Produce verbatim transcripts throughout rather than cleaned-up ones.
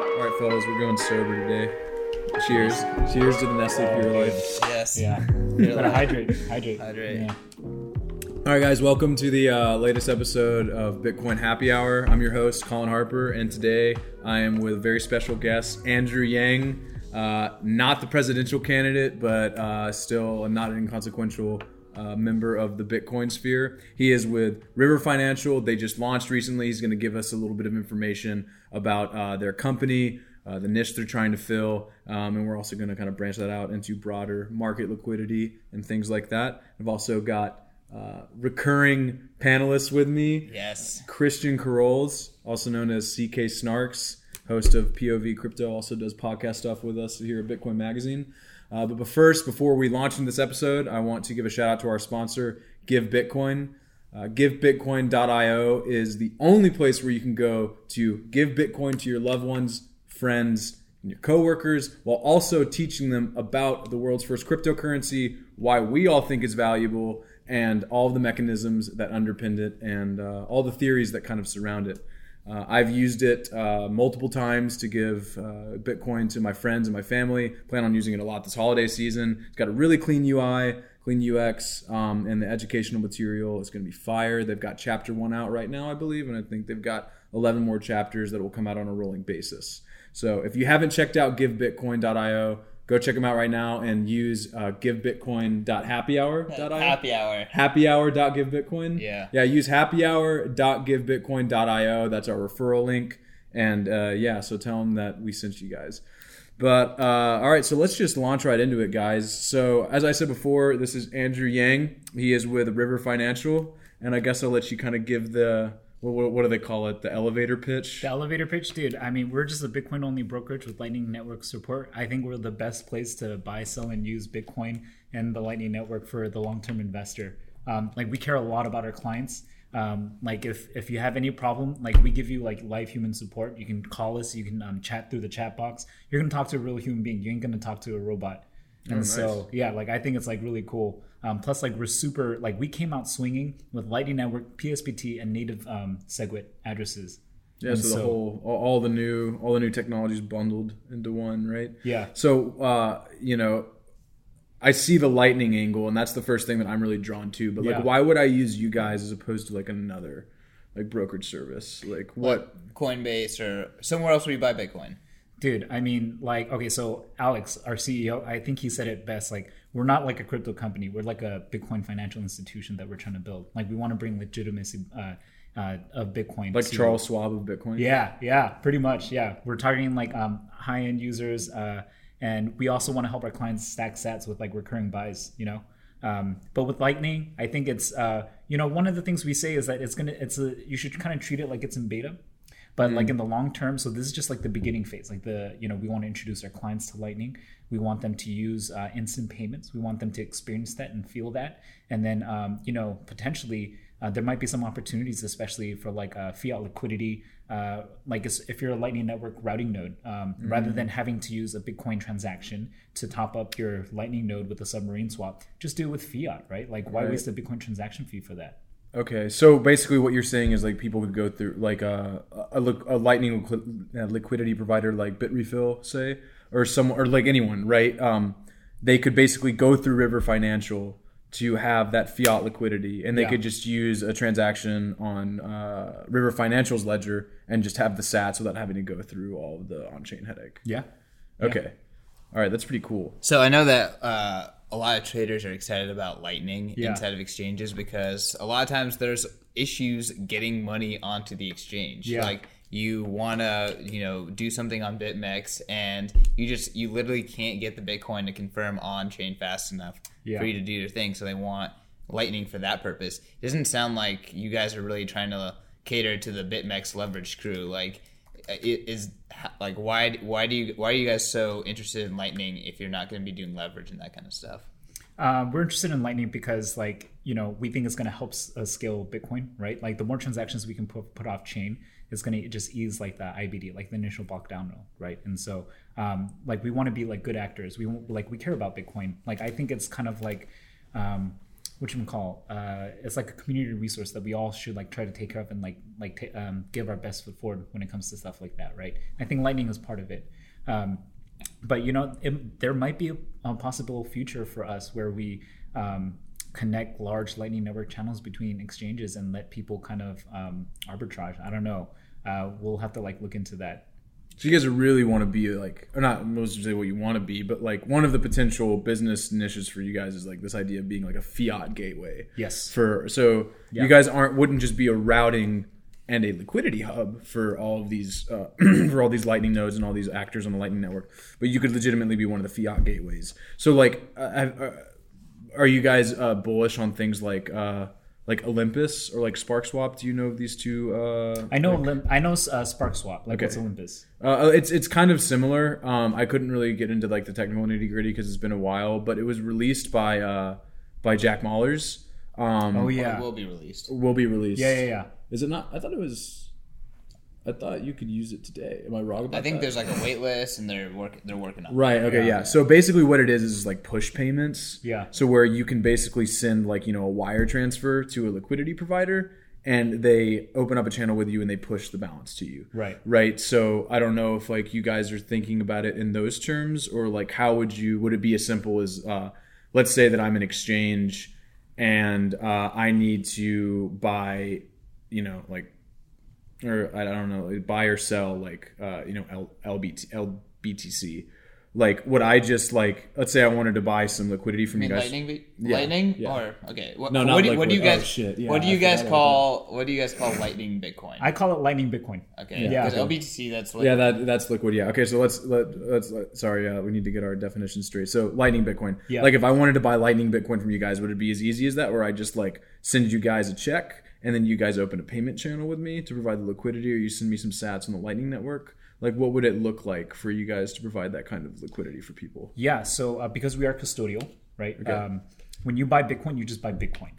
All right, fellas, we're going sober today. Cheers. Cheers to the Nestle Pure Life. Yes. Yeah. You gotta hydrate. Hydrate. Hydrate. Yeah. All right, guys, welcome to the uh, latest episode of Bitcoin Happy Hour. I'm your host, Colin Harper, and today I am with a very special guest, Andrew Yang. Uh, not the presidential candidate, but uh, still not an inconsequential Uh, member of the Bitcoin sphere. He is with River Financial. They just launched recently. He's going to give us a little bit of information about uh, their company, uh, the niche they're trying to fill, um, and we're also going to kind of branch that out into broader market liquidity and things like that. I've also got uh, recurring panelists with me. Yes. Uh, Christian Carolles, also known as C K Snarks, host of P O V Crypto, also does podcast stuff with us here at Bitcoin Magazine. Uh, but first, before we launch into this episode, I want to give a shout out to our sponsor, GiveBitcoin. Uh, give bitcoin dot io is the only place where you can go to give Bitcoin to your loved ones, friends, and your coworkers, while also teaching them about the world's first cryptocurrency, why we all think it's valuable, and all of the mechanisms that underpin it, and uh, all the theories that kind of surround it. Uh, I've used it uh, multiple times to give uh, Bitcoin to my friends and my family. Plan on using it a lot this holiday season. It's got a really clean U I, clean U X, um, and the educational material is going to be fire. They've got chapter one out right now, I believe, and I think they've got eleven more chapters that will come out on a rolling basis. So if you haven't checked out give bitcoin dot io, go check them out right now and use uh, give bitcoin dot happy hour dot io. Happy hour. Happy hour.givebitcoin. Yeah. Yeah, use happy hour.give bitcoin dot io. That's our referral link. And uh, yeah, so tell them that we sent you guys. But uh, all right, so let's just launch right into it, guys. So as I said before, this is Andrew Yang. He is with River Financial. And I guess I'll let you kind of give the... What, what do they call it? The elevator pitch? The elevator pitch, dude. I mean, we're just a Bitcoin-only brokerage with Lightning Network support. I think we're the best place to buy, sell, and use Bitcoin and the Lightning Network for the long-term investor. Um, like, we care a lot about our clients. Um, like, if, if you have any problem, like, we give you, like, live human support. You can call us. You can um, chat through the chat box. You're going to talk to a real human being. You ain't going to talk to a robot. And oh, nice. So, yeah, like, I think it's, like, really cool. Um, plus, like, we're super, like, we came out swinging with Lightning Network, P S B T, and native um, SegWit addresses. Yeah, so, so the whole, all the new, all the new technologies bundled into one, right? Yeah. So, uh, you know, I see the Lightning angle, and that's the first thing that I'm really drawn to. But, like, yeah. Why would I use you guys as opposed to, like, another, like, brokerage service? Like, what? Like Coinbase or somewhere else where you buy Bitcoin. Dude, I mean, like, okay, so Alex, our C E O, I think he said it best, like, we're not like a crypto company. We're like a Bitcoin financial institution that we're trying to build. Like, we want to bring legitimacy uh, uh, of Bitcoin. Like to, Charles Schwab of Bitcoin? Yeah, yeah, pretty much, yeah. We're targeting, like, um, high-end users, uh, and we also want to help our clients stack sats with, like, recurring buys, you know? Um, but with Lightning, I think it's, uh, you know, one of the things we say is that it's going to, it's a, you should kind of treat it like it's in beta. But like in the long term, so this is just like the beginning phase. Like the, you know, we want to introduce our clients to Lightning. We want them to use uh, instant payments. We want them to experience that and feel that. And then, um, you know, potentially uh, there might be some opportunities, especially for like uh, fiat liquidity. Uh, like if you're a Lightning Network routing node, um, mm-hmm. rather than having to use a Bitcoin transaction to top up your Lightning node with a submarine swap, just do it with fiat, right? Like why right. waste a Bitcoin transaction fee for that? Okay, so basically what you're saying is like people could go through like a a, a Lightning liqu- liquidity provider like BitRefill, say, or some or like anyone, right? Um, they could basically go through River Financial to have that fiat liquidity, and they yeah. could just use a transaction on uh, River Financial's ledger and just have the sats without having to go through all of the on-chain headache. Yeah. Okay. Yeah. All right, that's pretty cool. So I know that... Uh a lot of traders are excited about Lightning yeah. inside of exchanges because a lot of times there's issues getting money onto the exchange. Yeah. Like you want to, you know, do something on BitMEX and you just, you literally can't get the Bitcoin to confirm on chain fast enough yeah. for you to do your thing. So they want Lightning for that purpose. It doesn't sound like you guys are really trying to cater to the BitMEX leverage crew. Like it is like why why do you why are you guys so interested in Lightning if you're not going to be doing leverage and that kind of stuff? Uh, we're interested in Lightning because like you know we think it's going to help uh, scale Bitcoin, right? Like the more transactions we can put, put off chain, it's going to just ease like the I B D, like the initial block down roll, right? And so um, like we want to be like good actors. We like we care about Bitcoin. Like I think it's kind of like um, whatchamacallit, uh, it's like a community resource that we all should like try to take care of and like like t- um, give our best foot forward when it comes to stuff like that, right? I think Lightning is part of it. Um, but, you know, it, there might be a, a possible future for us where we um, connect large Lightning Network channels between exchanges and let people kind of um, arbitrage. I don't know. Uh, we'll have to like look into that. So you guys really want to be like, or not mostly what you want to be, but like one of the potential business niches for you guys is like this idea of being like a fiat gateway. Yes. For so yeah. You guys aren't wouldn't just be a routing and a liquidity hub for all of these uh, for all these Lightning nodes and all these actors on the Lightning Network, but you could legitimately be one of the fiat gateways. So like, uh, are you guys uh, bullish on things like? Uh, Like Olympus or like SparkSwap? Do you know these two? Uh, I know like, Olymp- I know uh, SparkSwap. Like okay. What's Olympus? Uh, it's it's kind of similar. Um, I couldn't really get into like the technical nitty gritty because it's been a while. But it was released by uh, by Jack Mahlers. Um, oh yeah, oh, will be released. Will be released. Yeah, yeah, yeah. Is it not? I thought it was. I thought you could use it today. Am I wrong about that? I think that? There's like a wait list and they're work they're working on it. Right, okay, yeah. So basically what it is is like push payments. Yeah. So where you can basically send like, you know, a wire transfer to a liquidity provider and they open up a channel with you and they push the balance to you. Right. Right. So I don't know if like you guys are thinking about it in those terms or like how would you would it be as simple as uh, let's say that I'm an exchange and uh, I need to buy, you know, like or I don't know, buy or sell like, uh, you know, L B T C. Like, would I just like, let's say I wanted to buy some liquidity from you, you mean guys. Lightning? Yeah. Lightning? Yeah. Or, okay. What, no, what, do, like, what do you guys, oh, shit. Yeah, what do you guys call, what do you guys call Lightning Bitcoin? I call it Lightning Bitcoin. Okay. Yeah. Because yeah. L B T C, that's liquid. Yeah, that, that's liquid. Yeah. Okay. So let's, let, let's, let, sorry. Uh, we need to get our definition straight. So Lightning Bitcoin. Yeah. Like if I wanted to buy Lightning Bitcoin from you guys, would it be as easy as that? Where I just like send you guys a check? And then you guys open a payment channel with me to provide the liquidity, or you send me some sats on the Lightning Network. Like, what would it look like for you guys to provide that kind of liquidity for people? Yeah, so uh, because we are custodial, right? Okay. Um, when you buy Bitcoin, you just buy Bitcoin,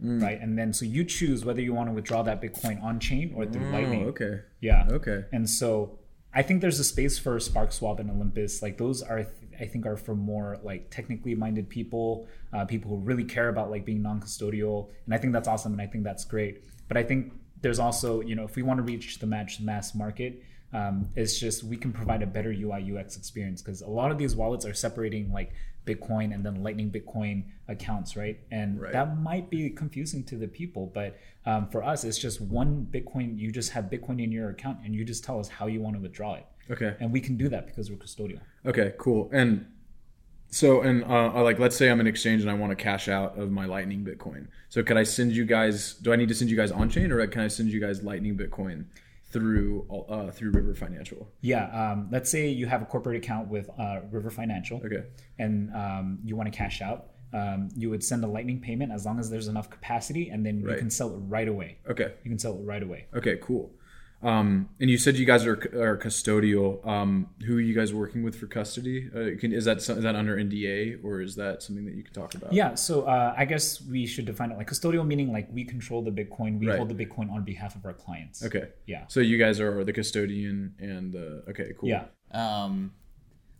mm. right? And then so you choose whether you want to withdraw that Bitcoin on chain or through oh, Lightning. Okay. Yeah. Okay. And so I think there's a space for SparkSwap and Olympus. Like those are, I think, are for more like technically minded people, uh, people who really care about like being non-custodial. And I think that's awesome. And I think that's great. But I think there's also, you know, if we want to reach the mass market, um, it's just we can provide a better U I U X experience because a lot of these wallets are separating like Bitcoin and then Lightning Bitcoin accounts, right? And right. that might be confusing to the people. But um, for us, it's just one Bitcoin. You just have Bitcoin in your account and you just tell us how you want to withdraw it. Okay. And we can do that because we're custodial. Okay, cool. And so, and uh, like, let's say I'm an exchange and I want to cash out of my Lightning Bitcoin. So can I send you guys, do I need to send you guys on chain or can I send you guys Lightning Bitcoin through uh, through River Financial? Yeah. Um, let's say you have a corporate account with uh, River Financial. Okay. And um, you want to cash out. Um, you would send a Lightning payment as long as there's enough capacity and then right. you can sell it right away. Okay. You can sell it right away. Okay, cool. Um, and you said you guys are, are custodial. Um, who are you guys working with for custody? Uh, can, is that is that under N D A or is that something that you can talk about? Yeah. So uh, I guess we should define it like custodial, meaning like we control the Bitcoin. We right. hold the Bitcoin on behalf of our clients. Okay. Yeah. So you guys are the custodian and the uh, okay, cool. Yeah. Um,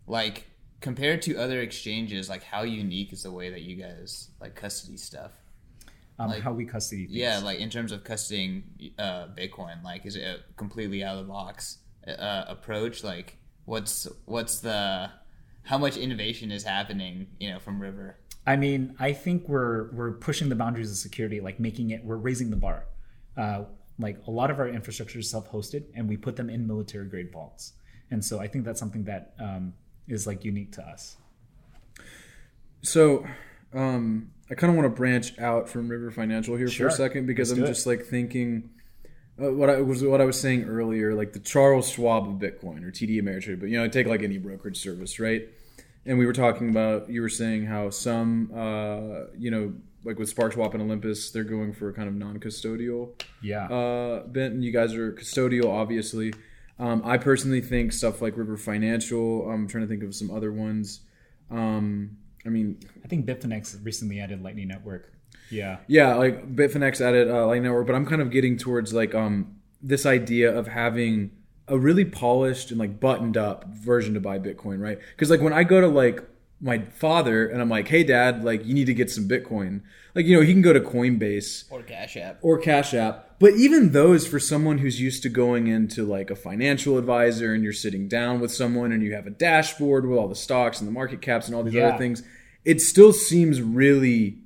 like compared to other exchanges, like how unique is the way that you guys like custody stuff? Um, like, how we custody things. Yeah, like in terms of custodying uh, Bitcoin, like is it a completely out of the box uh, approach? Like what's what's the how much innovation is happening, you know, from River? I mean, I think we're we're pushing the boundaries of security, like making it we're raising the bar. Uh, like a lot of our infrastructure is self-hosted and we put them in military grade vaults. And so I think that's something that um, is like unique to us. So um I kind of want to branch out from River Financial here sure. for a second because Let's I'm just like thinking uh, what I was what I was saying earlier, like the Charles Schwab of Bitcoin or T D Ameritrade, but you know, take like any brokerage service, right? And we were talking about you were saying how some uh, you know, like with SparkSwap and Olympus, they're going for a kind of non-custodial yeah. uh bent, and you guys are custodial, obviously. Um, I personally think stuff like River Financial. I'm trying to think of some other ones. Um, I mean, I think Bitfinex recently added Lightning Network. Yeah. Yeah, like Bitfinex added uh, Lightning Network, but I'm kind of getting towards like um, this idea of having a really polished and like buttoned up version to buy Bitcoin, right? Because like when I go to like my father and I'm like, hey dad, like you need to get some Bitcoin. Like, you know, he can go to Coinbase or Cash App or Cash App. But even those, for someone who's used to going into like a financial advisor and you're sitting down with someone and you have a dashboard with all the stocks and the market caps and all these yeah. other things, it still seems really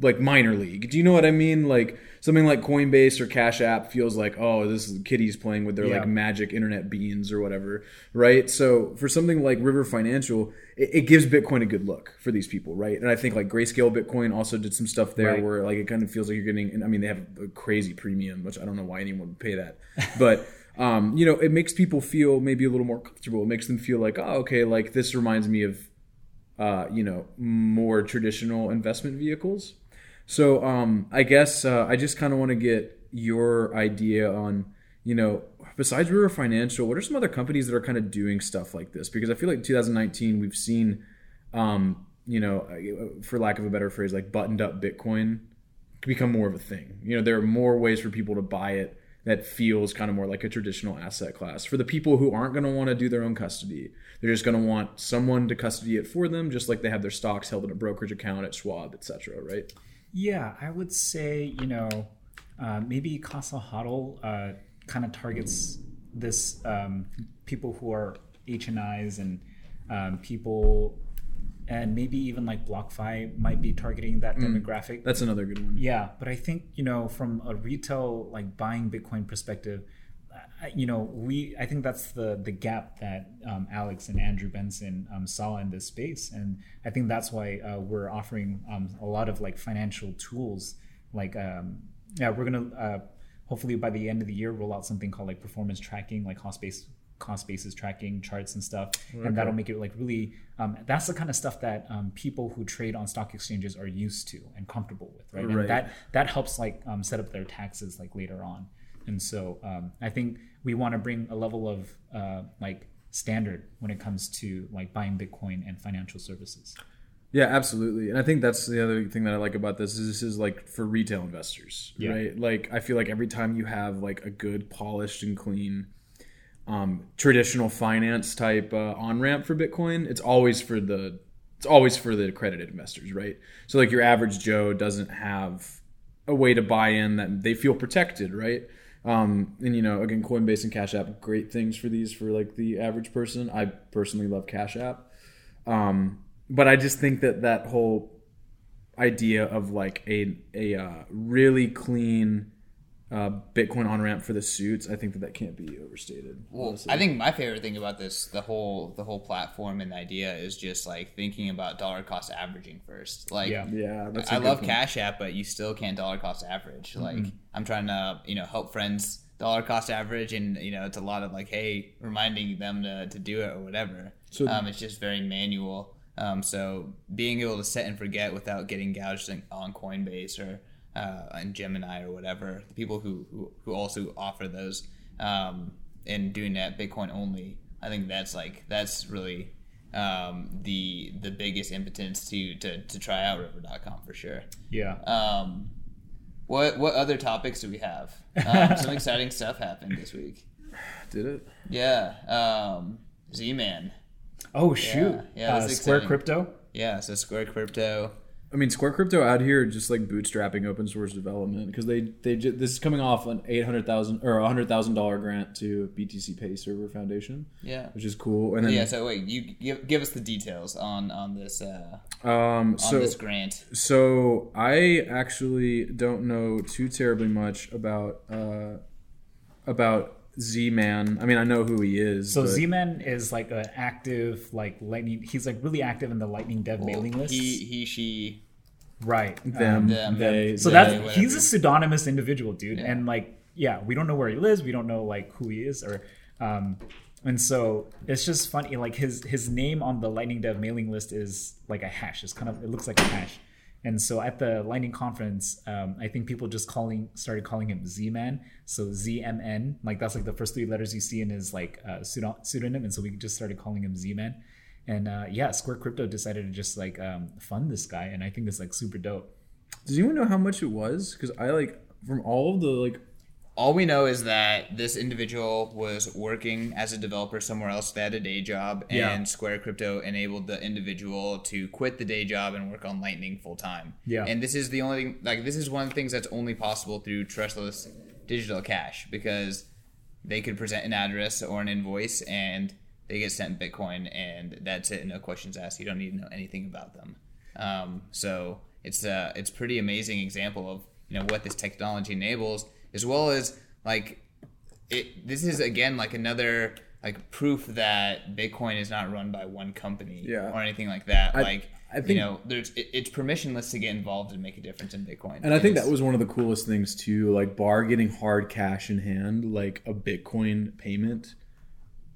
like minor league. Do you know what I mean? Like something like Coinbase or Cash App feels like, oh, this is kiddies playing with their yeah. like magic internet beans or whatever, right? So for something like River Financial, it, it gives Bitcoin a good look for these people, right? And I think like Grayscale Bitcoin also did some stuff there right. where like it kind of feels like you're getting, and I mean, they have a crazy premium, which I don't know why anyone would pay that. But, um, you know, it makes people feel maybe a little more comfortable. It makes them feel like, oh, okay, like this reminds me of, uh, you know, more traditional investment vehicles. So um, I guess uh, I just kind of want to get your idea on, you know, besides River Financial, what are some other companies that are kind of doing stuff like this? Because I feel like in two thousand nineteen, we've seen, um, you know, for lack of a better phrase, like buttoned up Bitcoin become more of a thing. You know, there are more ways for people to buy it that feels kind of more like a traditional asset class. For the people who aren't going to want to do their own custody, they're just going to want someone to custody it for them, just like they have their stocks held in a brokerage account at Schwab, et cetera, right? Yeah, I would say, you know, uh, maybe Casa H O D L uh, kind of targets this um, people who are H N Is and um, people, and maybe even like BlockFi might be targeting that demographic. Mm, that's another good one. Yeah, but I think, you know, from a retail like buying Bitcoin perspective, you know, we I think that's the the gap that um, Alex and Andrew Benson um, saw in this space, and I think that's why uh, we're offering um, a lot of like financial tools. Like, um, yeah, we're gonna uh, hopefully by the end of the year roll out something called like performance tracking, like cost base cost basis tracking charts and stuff, okay. and that'll make it like really. Um, that's the kind of stuff that um, people who trade on stock exchanges are used to and comfortable with, right? right. And that that helps like um, set up their taxes like later on. And so um, I think we want to bring a level of uh, like standard when it comes to like buying Bitcoin and financial services. Yeah, absolutely. And I think that's the other thing that I like about this is this is like for retail investors, yeah. right? Like I feel like every time you have like a good, polished and clean um, traditional finance type uh, on-ramp for Bitcoin, it's always for the it's always for the accredited investors, right? So like your average Joe doesn't have a way to buy in that they feel protected, right? Um, and, you know, again, Coinbase and Cash App, great things for these, for like the average person. I personally love Cash App. Um, but I just think that that whole idea of like a, a, uh, really clean, uh, Bitcoin on-ramp for the suits, I think that that can't be overstated. Well, honestly. I think my favorite thing about this, the whole, the whole platform and idea is just like thinking about dollar cost averaging first. Like, yeah, yeah that's I love point. Cash App, but you still can't dollar cost average. Mm-hmm. Like, I'm trying to, you know, help friends dollar cost average. And, you know, it's a lot of like, hey, reminding them to, to do it or whatever. So um, it's just very manual. Um, so being able to set and forget without getting gouged on Coinbase or uh, on Gemini or whatever, the people who, who, who also offer those um, and doing that Bitcoin only, I think that's like, that's really um, the the biggest impetus to, to, to try out River dot com for sure. Yeah. Um, What what other topics do we have? Um, some exciting stuff happened this week. Did it? Yeah. Um, Z-Man. Oh, shoot. Yeah. yeah uh, Square Crypto? Yeah, so Square Crypto. I mean, Square Crypto out here just like bootstrapping open source development because they, they just, this is coming off an eight hundred thousand dollars or one hundred thousand dollars grant to B T C Pay Server Foundation. Yeah. Which is cool. And then, yeah, so wait, you give, give us the details on, on this uh, um, on so, this grant. So I actually don't know too terribly much about uh, about Z-Man. I mean, I know who he is. So but... Z-Man is like an active, like lightning. He's like really active in the Lightning Dev well, mailing list. He, he, she, right, them, um, them they. So they, that's whatever. He's a pseudonymous individual, dude. Yeah. And like, yeah, we don't know where he lives. We don't know like who he is, or, um, and so it's just funny. Like his his name on the Lightning Dev mailing list is like a hash. It's kind of it looks like a hash. And so at the Lightning conference, um, I think people just calling started calling him Z-Man. So Z M N, like that's like the first three letters you see in his like uh, pseudonym. And so we just started calling him Z-Man. And uh, yeah, Square Crypto decided to just like um, fund this guy. And I think it's like super dope. Does anyone know how much it was? Because I like from all of the like All we know is that this individual was working as a developer somewhere else. They had a day job, and yeah. Square Crypto enabled the individual to quit the day job and work on Lightning full time. Yeah. And this is the only thing, like, this is one of the things that's only possible through trustless digital cash, because they could present an address or an invoice and they get sent Bitcoin, and that's it. No questions asked. You don't need to know anything about them. Um, so it's a, it's pretty amazing example of, you know, what this technology enables. As well as, like, it. This is, again, like, another, like, proof that Bitcoin is not run by one company yeah. or anything like that. I, like, I think, you know, there's it, it's permissionless to get involved and make a difference in Bitcoin. And, and I think that was one of the coolest things, too. Like, bar getting hard cash in hand, like a Bitcoin payment,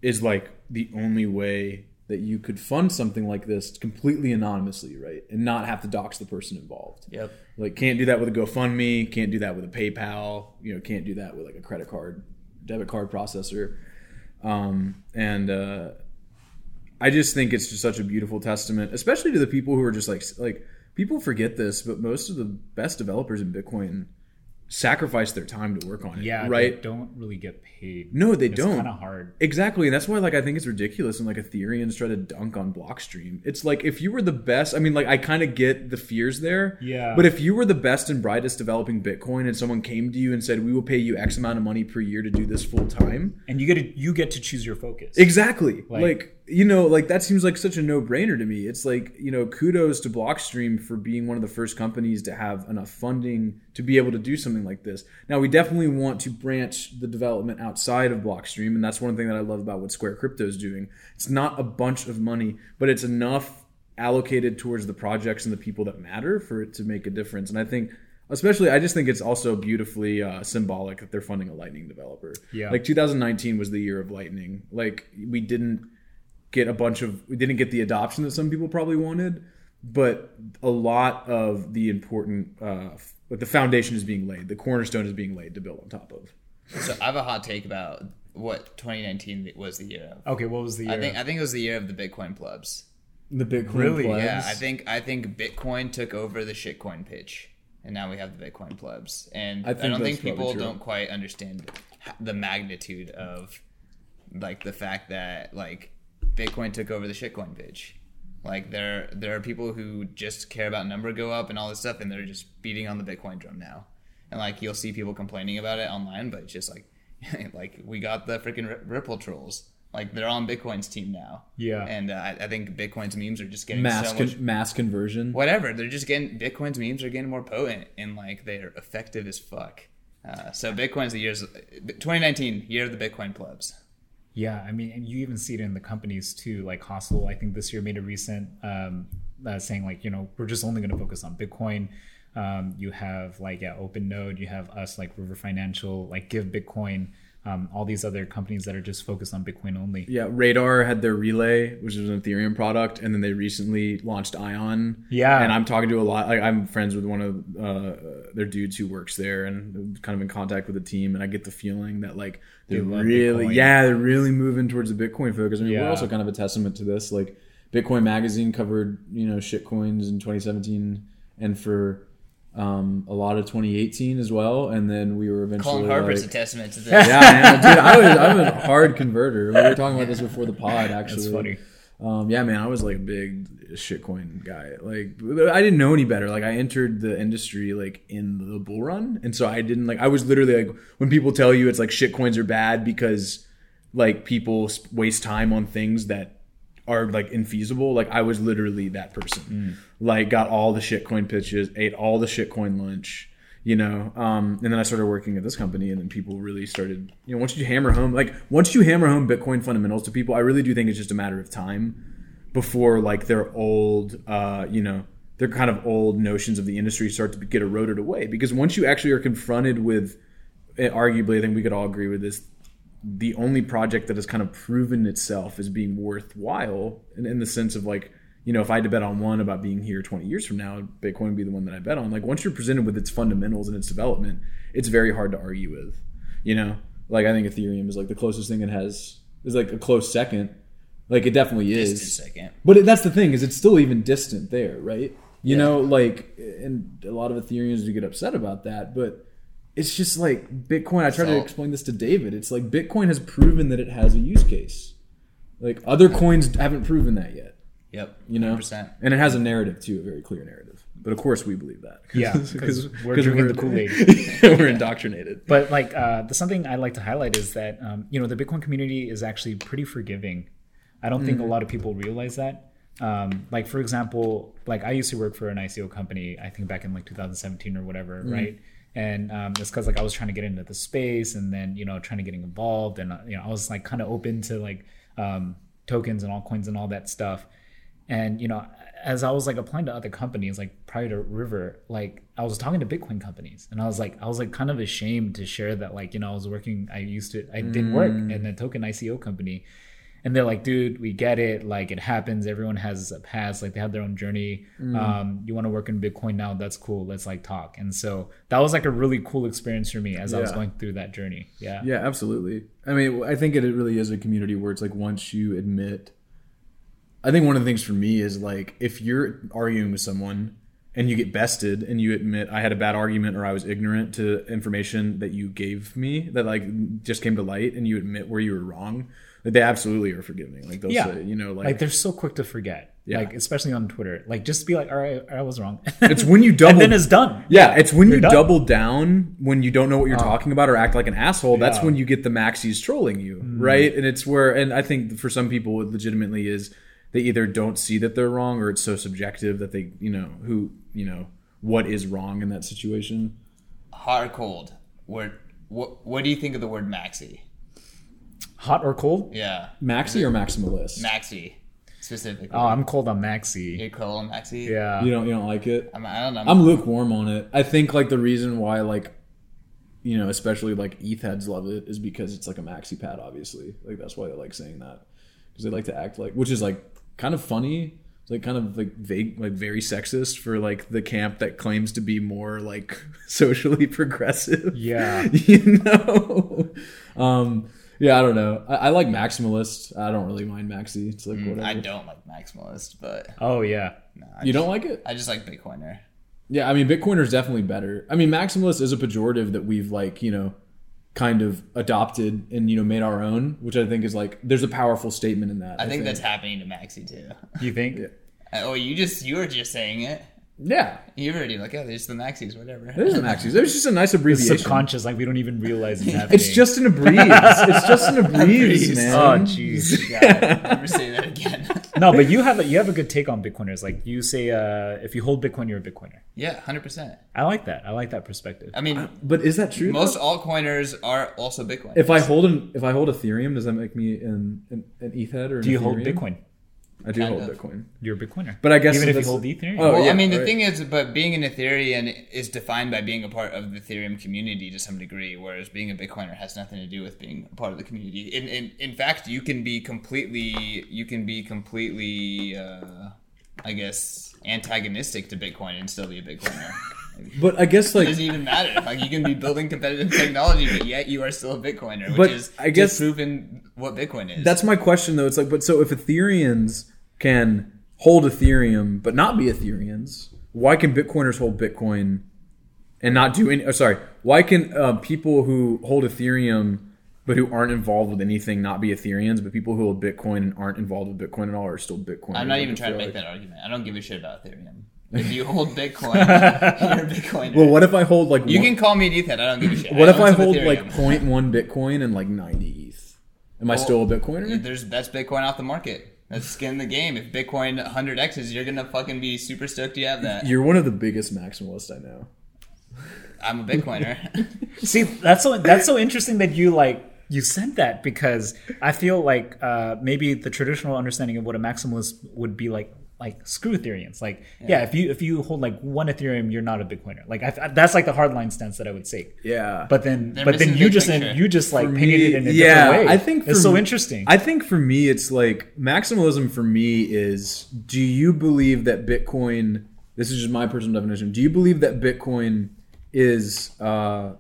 is, like, the only way that you could fund something like this completely anonymously, right? And not have to dox the person involved. Yep. Like, can't do that with a GoFundMe, can't do that with a PayPal, you know, can't do that with, like, a credit card, debit card processor. Um, and uh, I just think it's just such a beautiful testament, especially to the people who are just like, like people forget this, but most of the best developers in Bitcoin sacrifice their time to work on it. Yeah, right. They don't really get paid. No, they it's don't. It's kind of hard. Exactly, and that's why, like, I think it's ridiculous when, like, Ethereum's try to dunk on Blockstream. It's like, if you were the best, I mean, like, I kind of get the fears there. Yeah. But if you were the best and brightest developing Bitcoin, and someone came to you and said, "We will pay you X amount of money per year to do this full time," and you get to, you get to choose your focus. Exactly. Like, like you know, like, that seems like such a no-brainer to me. It's like, you know, kudos to Blockstream for being one of the first companies to have enough funding to be able to do something like this. Now, we definitely want to branch the development outside of Blockstream, and that's one thing that I love about what Square Crypto is doing. It's not a bunch of money, but it's enough allocated towards the projects and the people that matter for it to make a difference. And I think, especially, I just think it's also beautifully uh, symbolic that they're funding a Lightning developer. Yeah. Like, two thousand nineteen was the year of Lightning. Like, we didn't get a bunch of we didn't get the adoption that some people probably wanted, but a lot of the important uh but the foundation is being laid, the cornerstone is being laid to build on top of. So I have a hot take about what twenty nineteen was the year of. Okay, what was the year? I think of? I think it was the year of the Bitcoin plebs. The Bitcoin really? Plebs? Yeah, I think I think Bitcoin took over the shitcoin pitch, and now we have the Bitcoin plebs. And I, think I don't think people don't quite understand the magnitude of, like, the fact that, like, Bitcoin took over the shitcoin pitch. Like, there there are people who just care about number go up and all this stuff, and they're just beating on the Bitcoin drum now. And, like, you'll see people complaining about it online, but it's just like, like, we got the freaking Ripple trolls. Like, they're on Bitcoin's team now. Yeah. And uh, I, I think Bitcoin's memes are just getting mass so con- much... Mass conversion? Whatever. They're just getting... Bitcoin's memes are getting more potent, and, like, they're effective as fuck. Uh, so Bitcoin's the year's... twenty nineteen, year of the Bitcoin plebs. Yeah, I mean, and you even see it in the companies too. Like H O D L, I think this year made a recent um, uh, saying, like, you know, we're just only going to focus on Bitcoin. Um, you have, like, yeah, OpenNode, you have us, like River Financial, like GiveBitcoin, um, all these other companies that are just focused on Bitcoin only. Yeah, Radar had their Relay, which is an Ethereum product, and then they recently launched Ion. Yeah, and I'm talking to a lot. Like, I'm friends with one of uh, their dudes who works there, and kind of in contact with the team, and I get the feeling that, like, They're they really, Bitcoin. yeah, they're really moving towards the Bitcoin focus. I mean, yeah. We're also kind of a testament to this. Like, Bitcoin Magazine covered, you know, shitcoins in twenty seventeen, and for um, a lot of twenty eighteen as well. And then we were eventually Colin Harper's like, a testament to this. Yeah, man, dude, I was, I'm a hard converter. We were talking about this before the pod. Actually, that's funny. Um, yeah, man, I was like a big shitcoin guy. Like, I didn't know any better. Like, I entered the industry like in the bull run, and so I didn't like. I was literally like, when people tell you it's like shitcoins are bad because like people waste time on things that are like infeasible. Like, I was literally that person. Mm. Like, got all the shitcoin pitches, ate all the shitcoin lunch. You know, um, and then I started working at this company, and then people really started, you know, once you hammer home, like once you hammer home Bitcoin fundamentals to people, I really do think it's just a matter of time before like their old, uh, you know, their kind of old notions of the industry start to get eroded away. Because once you actually are confronted with, arguably, I think we could all agree with this, the only project that has kind of proven itself as being worthwhile in, in the sense of like, you know, if I had to bet on one about being here twenty years from now, Bitcoin would be the one that I bet on. Like, once you're presented with its fundamentals and its development, it's very hard to argue with, you know? Like, I think Ethereum is, like, the closest thing it has is, like, a close second. Like, it definitely is. Distant second. But it, that's the thing, is it's still even distant there, right? You yeah. know, like, and a lot of Ethereans do get upset about that, but it's just like Bitcoin. I tried so, to explain this to David. It's like Bitcoin has proven that it has a use case. Like other coins haven't proven that yet. Yep. You know, one hundred percent. And it has a narrative too, a very clear narrative. But of course we believe that. Cause, yeah, because we're drinking we're, the Kool-Aid. We're indoctrinated. But like uh, the something I'd like to highlight is that um, you know, the Bitcoin community is actually pretty forgiving. I don't mm-hmm. think a lot of people realize that. Um, like for example, like I used to work for an I C O company, I think back in like two thousand seventeen or whatever, mm-hmm. right? And um, it's because like I was trying to get into the space, and then you know trying to get involved, and you know I was like kind of open to like um, tokens and altcoins and all that stuff. And you know, as I was like applying to other companies, like prior to River, like I was talking to Bitcoin companies, and I was like, I was like kind of ashamed to share that, like you know, I was working, I used to, I did work mm. in a token I C O company, and they're like, dude, we get it, like it happens, everyone has a past, like they have their own journey. Mm. Um, you want to work in Bitcoin now? That's cool. Let's like talk. And so that was like a really cool experience for me as yeah. I was going through that journey. Yeah. Yeah, absolutely. I mean, I think it really is a community where it's like once you admit. I think one of the things for me is like if you're arguing with someone and you get bested and you admit I had a bad argument or I was ignorant to information that you gave me that like just came to light, and you admit where you were wrong, like they absolutely are forgiving. Like they'll yeah. say, you know, like, like they're so quick to forget. Yeah. Like especially on Twitter, like just be like, all right, I was wrong. It's when you double, and then it's done. Yeah, it's when you're you done. double down when you don't know what you're uh, talking about or act like an asshole. That's yeah. when you get the maxis trolling you, mm. right? And it's where, and I think for some people, it legitimately is. They either don't see that they're wrong, or it's so subjective that they, you know, who, you know, what is wrong in that situation? Hot or cold? What, what, what do you think of the word maxi? Hot or cold? Yeah. Maxi or maximalist? Maxi, specifically. Oh, I'm cold on maxi. You're cold on maxi? Yeah. You don't, you don't like it? I'm, I don't know. I'm, I'm lukewarm on it. I think like the reason why like, you know, especially like E T H heads love it is because it's like a maxi pad, obviously. Like that's why they like saying that, because they like to act like, which is like, kind of funny, like kind of like vague, like very sexist for like the camp that claims to be more like socially progressive. Yeah, you know. Um, yeah, I don't know. I, I like maximalist. I don't really mind maxi. It's like mm, whatever. I don't like maximalist, but oh yeah, no, you just, don't like it. I just like Bitcoiner. Yeah, I mean Bitcoiner is definitely better. I mean maximalist is a pejorative that we've like you know kind of adopted and, you know, made our own, which I think is like, there's a powerful statement in that. I, I think, think that's happening to Maxi too. You think? Yeah. Oh, you just, you were just saying it. Yeah. You already like, yeah, there's the Maxis, whatever. There's the Maxis. There's just a nice abbreviation. It's subconscious, like we don't even realize it's happening. It's just an abreeze. It's just an abreeze, man. Oh, jeez. Never say that again. No, but you have a, you have a good take on Bitcoiners. Like you say, uh, if you hold Bitcoin, you're a Bitcoiner. Yeah, one hundred percent. I like that. I like that perspective. I mean, I, but is that true? Most though? altcoiners are also Bitcoiners. If I hold an, if I hold Ethereum, does that make me an an, an E T H head or? Do you Ethereum? Hold Bitcoin? I do kind hold of. Bitcoin. You're a Bitcoiner, but I guess even if you hold Ethereum. Oh, well, yeah, I mean, the right. thing is, but being an Ethereum is defined by being a part of the Ethereum community to some degree, whereas being a Bitcoiner has nothing to do with being a part of the community. In in, in fact, you can be completely, you can be completely, uh, I guess, antagonistic to Bitcoin and still be a Bitcoiner. But I guess like it doesn't even matter. Like you can be building competitive technology, but yet you are still a Bitcoiner, which but is I guess proven what Bitcoin is. That's my question though. It's like, but so if Ethereans can hold Ethereum but not be Ethereans, why can Bitcoiners hold Bitcoin and not do any? Oh, sorry, why can uh, people who hold Ethereum but who aren't involved with anything not be Ethereans, but people who hold Bitcoin and aren't involved with Bitcoin at all are still Bitcoiners? I'm not even trying to make that argument. I don't give a shit about Ethereum. If you hold Bitcoin, you're a Bitcoiner. Well, what if I hold like... You one, can call me an E T H head. I don't give a shit. What I if I hold Ethereum. Like zero point one Bitcoin and like ninety E T H? Am well, I still a Bitcoiner? There's, that's Bitcoin off the market. That's skin in the game. If Bitcoin one hundred X's, you're going to fucking be super stoked you have that. You're one of the biggest maximalists I know. I'm a Bitcoiner. See, that's so, that's so interesting that you like... You sent that because I feel like uh, maybe the traditional understanding of what a maximalist would be like... Like screw Ethereans. Like yeah. yeah, if you if you hold like one Ethereum, you're not a Bitcoiner. Like I, I, that's like the hardline stance that I would say. Yeah. But then, They're but then you just in, you just like painted it in a yeah, different way. I think it's so me, interesting. I think for me, it's like maximalism. For me, is do you believe that Bitcoin? This is just my personal definition. Do you believe that Bitcoin is uh,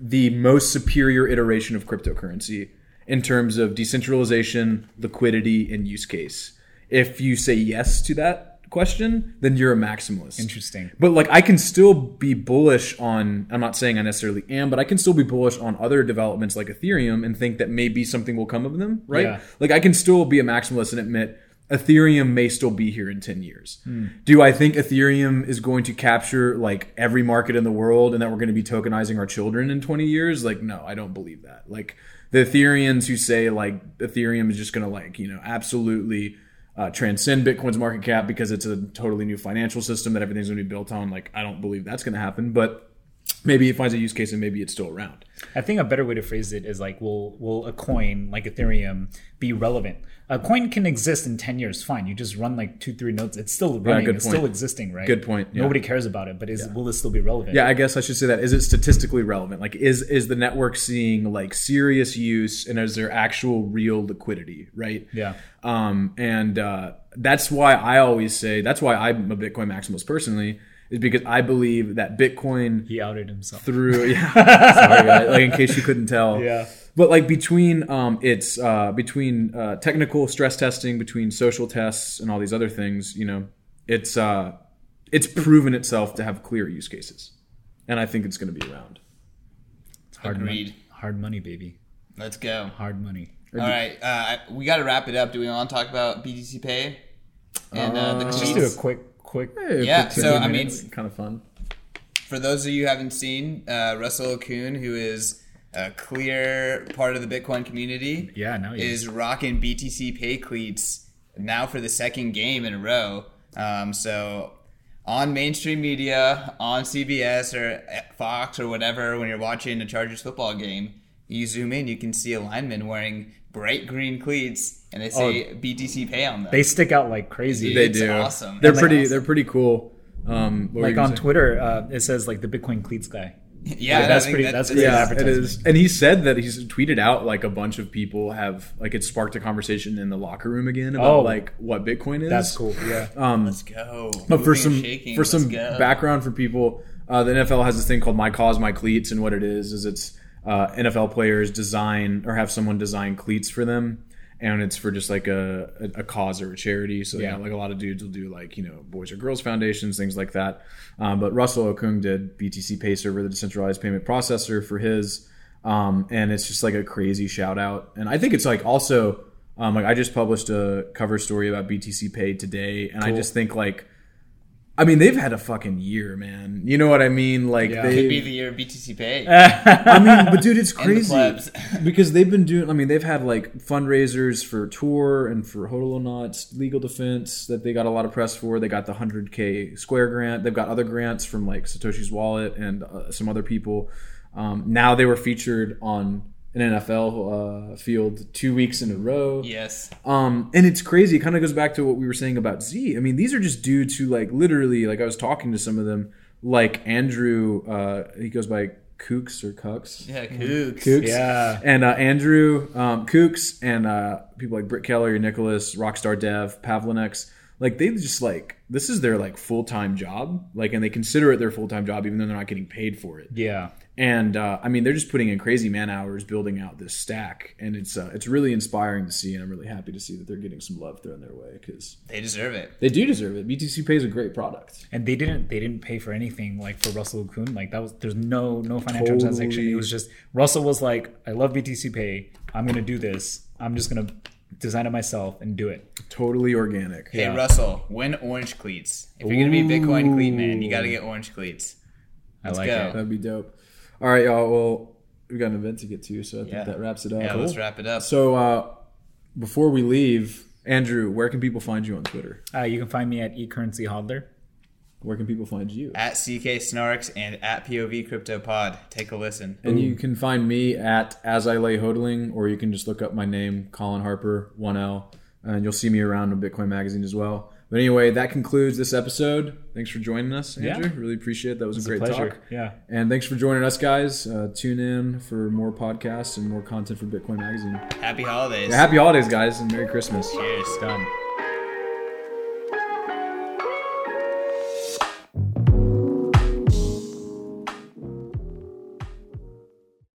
the most superior iteration of cryptocurrency in terms of decentralization, liquidity, and use case? If you say yes to that, question, then you're a maximalist. Interesting. But like, I can still be bullish on, I'm not saying I necessarily am, but I can still be bullish on other developments like Ethereum and think that maybe something will come of them, right? Yeah. Like, I can still be a maximalist and admit Ethereum may still be here in ten years. Mm. Do I think Ethereum is going to capture like every market in the world and that we're going to be tokenizing our children in twenty years? Like, no, I don't believe that. Like, the Ethereans who say like Ethereum is just going to like, you know, absolutely uh, transcend Bitcoin's market cap because it's a totally new financial system that everything's going to be built on. Like, I don't believe that's going to happen, but maybe it finds a use case and maybe it's still around. I think a better way to phrase it is like, will will a coin like Ethereum be relevant? A coin can exist in ten years, fine. You just run like two, three nodes. It's still running. Yeah, it's still existing, right? Good point. Yeah. Nobody cares about it, but is yeah. will it still be relevant? Yeah, I guess I should say that. Is it statistically relevant? Like, is is the network seeing like serious use and is there actual real liquidity, right? Yeah. Um, and uh, that's why I always say, that's why I'm a Bitcoin maximalist personally, is because I believe that Bitcoin... He outed himself. Through, yeah. Sorry, guys. Like, in case you couldn't tell. Yeah. But like between um, it's uh, between uh, technical stress testing, between social tests and all these other things, you know, it's uh, it's proven itself to have clear use cases. And I think it's going to be around. Hard Agreed. Money. Hard money, baby. Let's go. Hard money. All right. Uh, we got to wrap it up. Do we want to talk about B T C Pay? And uh, the Let's just do a quick, quick. Hey, yeah. Quick so, I mean, it's kind of fun. For those of you who haven't seen, uh, Russell Okung, who is... a clear part of the Bitcoin community yeah, no, yeah. is rocking B T C Pay cleats now for the second game in a row. Um, so on mainstream media, on C B S or Fox or whatever, when you're watching a Chargers football game, you zoom in, you can see a lineman wearing bright green cleats and they say oh, B T C Pay on them. They stick out like crazy. They it's do. Awesome. They're That's pretty. Awesome. They're pretty cool. Um, like on Twitter, uh, it says like the Bitcoin cleats guy. Yeah, like, that's pretty. That, that's pretty yeah, advertisement. It is. And he said that he's tweeted out like a bunch of people have like it sparked a conversation in the locker room again about oh, like what Bitcoin is. That's cool. Yeah, um, let's go. But Moving for some for let's some go. background for people, uh, the N F L has this thing called My Cause, My Cleats, and what it is is it's uh, N F L players design or have someone design cleats for them. And it's for just like a, a, a cause or a charity. So yeah. yeah, like a lot of dudes will do like, you know, Boys or Girls Foundations, things like that. Um, but Russell Okung did B T C Pay Server, the decentralized payment processor for his. Um, and it's just like a crazy shout out. And I think it's like also, um, like I just published a cover story about B T C Pay today. And cool. I just think like, I mean, they've had a fucking year, man. You know what I mean? Like, yeah. they could be the year of B T C Pay. I mean, but dude, it's crazy the because they've been doing. I mean, they've had like fundraisers for Tor and for Hodlonauts, legal defense that they got a lot of press for. They got the one hundred K Square grant. They've got other grants from like Satoshi's Wallet and uh, some other people. Um, now they were featured on an N F L uh, field two weeks in a row. Yes. Um, and it's crazy. It kind of goes back to what we were saying about Z. I mean, these are just dudes who like literally, like I was talking to some of them, like Andrew, uh, he goes by Kukks or Kukks. Yeah, Kukks. Kukks. Yeah. And uh, Andrew, um, Kukks, and uh, people like Britt Keller, Nicholas, Rockstar Dev, Pavlinex. Like they just like, this is their like full-time job. Like, and they consider it their full-time job, even though they're not getting paid for it. Yeah. And uh, I mean, they're just putting in crazy man hours building out this stack, and it's uh, it's really inspiring to see, and I'm really happy to see that they're getting some love thrown their way because they deserve it. They do deserve it. B T C Pay is a great product, and they didn't they didn't pay for anything like for Russell Okung. Like that was there's no no financial totally. transaction. It was just Russell was like, I love B T C Pay. I'm gonna do this. I'm just gonna design it myself and do it. Totally organic. Hey yeah. Russell, win orange cleats. If you're Ooh. gonna be a Bitcoin cleat man, you got to get orange cleats. Let's I like go. it. That'd be dope. All right, y'all. Well, we got an event to get to, so I yeah. think that wraps it up. Yeah, cool. Let's wrap it up. So uh, before we leave, Andrew, where can people find you on Twitter? Uh, you can find me at e currency hodler. Where can people find you? At C K Snarks and at P O V Crypto Pod. Take a listen. And Ooh. you can find me at As I Lay Hodling, or you can just look up my name, Colin Harper, one L, and you'll see me around on Bitcoin Magazine as well. But anyway, that concludes this episode. Thanks for joining us, Andrew. Yeah. Really appreciate it. That was, was a great a pleasure. talk. Yeah. And thanks for joining us, guys. Uh, tune in for more podcasts and more content for Bitcoin Magazine. Happy holidays. Yeah, happy holidays, guys, and Merry Christmas. Cheers. Done.